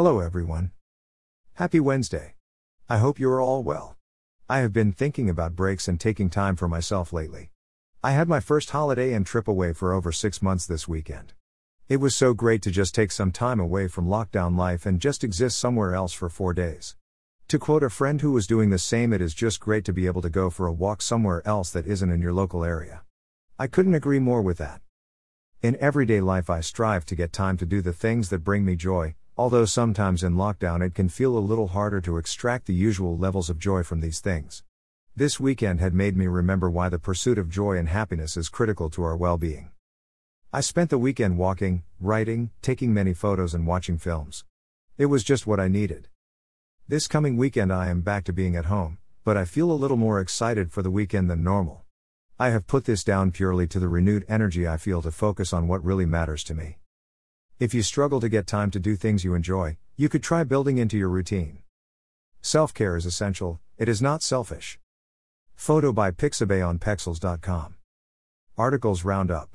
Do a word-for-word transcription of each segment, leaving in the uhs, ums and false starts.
Hello everyone. Happy Wednesday. I hope you are all well. I have been thinking about breaks and taking time for myself lately. I had my first holiday and trip away for over six months this weekend. It was so great to just take some time away from lockdown life and just exist somewhere else for four days. To quote a friend who was doing the same, it is just great to be able to go for a walk somewhere else that isn't in your local area. I couldn't agree more with that. In everyday life I strive to get time to do the things that bring me joy, although sometimes in lockdown it can feel a little harder to extract the usual levels of joy from these things. This weekend had made me remember why the pursuit of joy and happiness is critical to our well-being. I spent the weekend walking, writing, taking many photos and watching films. It was just what I needed. This coming weekend I am back to being at home, but I feel a little more excited for the weekend than normal. I have put this down purely to the renewed energy I feel to focus on what really matters to me. If you struggle to get time to do things you enjoy, you could try building into your routine. Self-care is essential, it is not selfish. Photo by Pixabay on pexels dot com. Articles Roundup.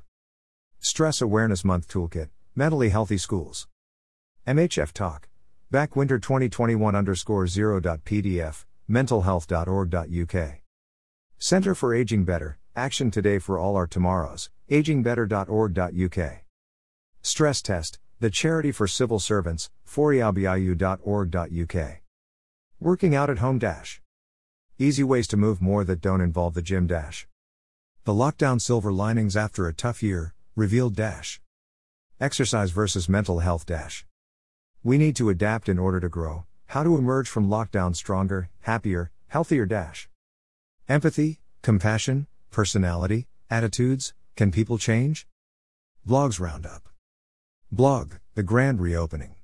Stress Awareness Month Toolkit, Mentally Healthy Schools. M H F Talk. Back Winter twenty twenty-one zero P D F, mental health dot org dot U K. Centre for Aging Better, Action Today for All Our Tomorrows, aging better dot org dot U K. Stress Test, the charity for civil servants, foreaubiu dot org dot U K. Working out at home dash. Easy ways to move more that don't involve the gym dash. The lockdown silver linings after a tough year, revealed dash. Exercise versus mental health dash. We need to adapt in order to grow, how to emerge from lockdown stronger, happier, healthier dash. Empathy, compassion, personality, attitudes, can people change? Blogs Roundup. Blog, The Grand Reopening.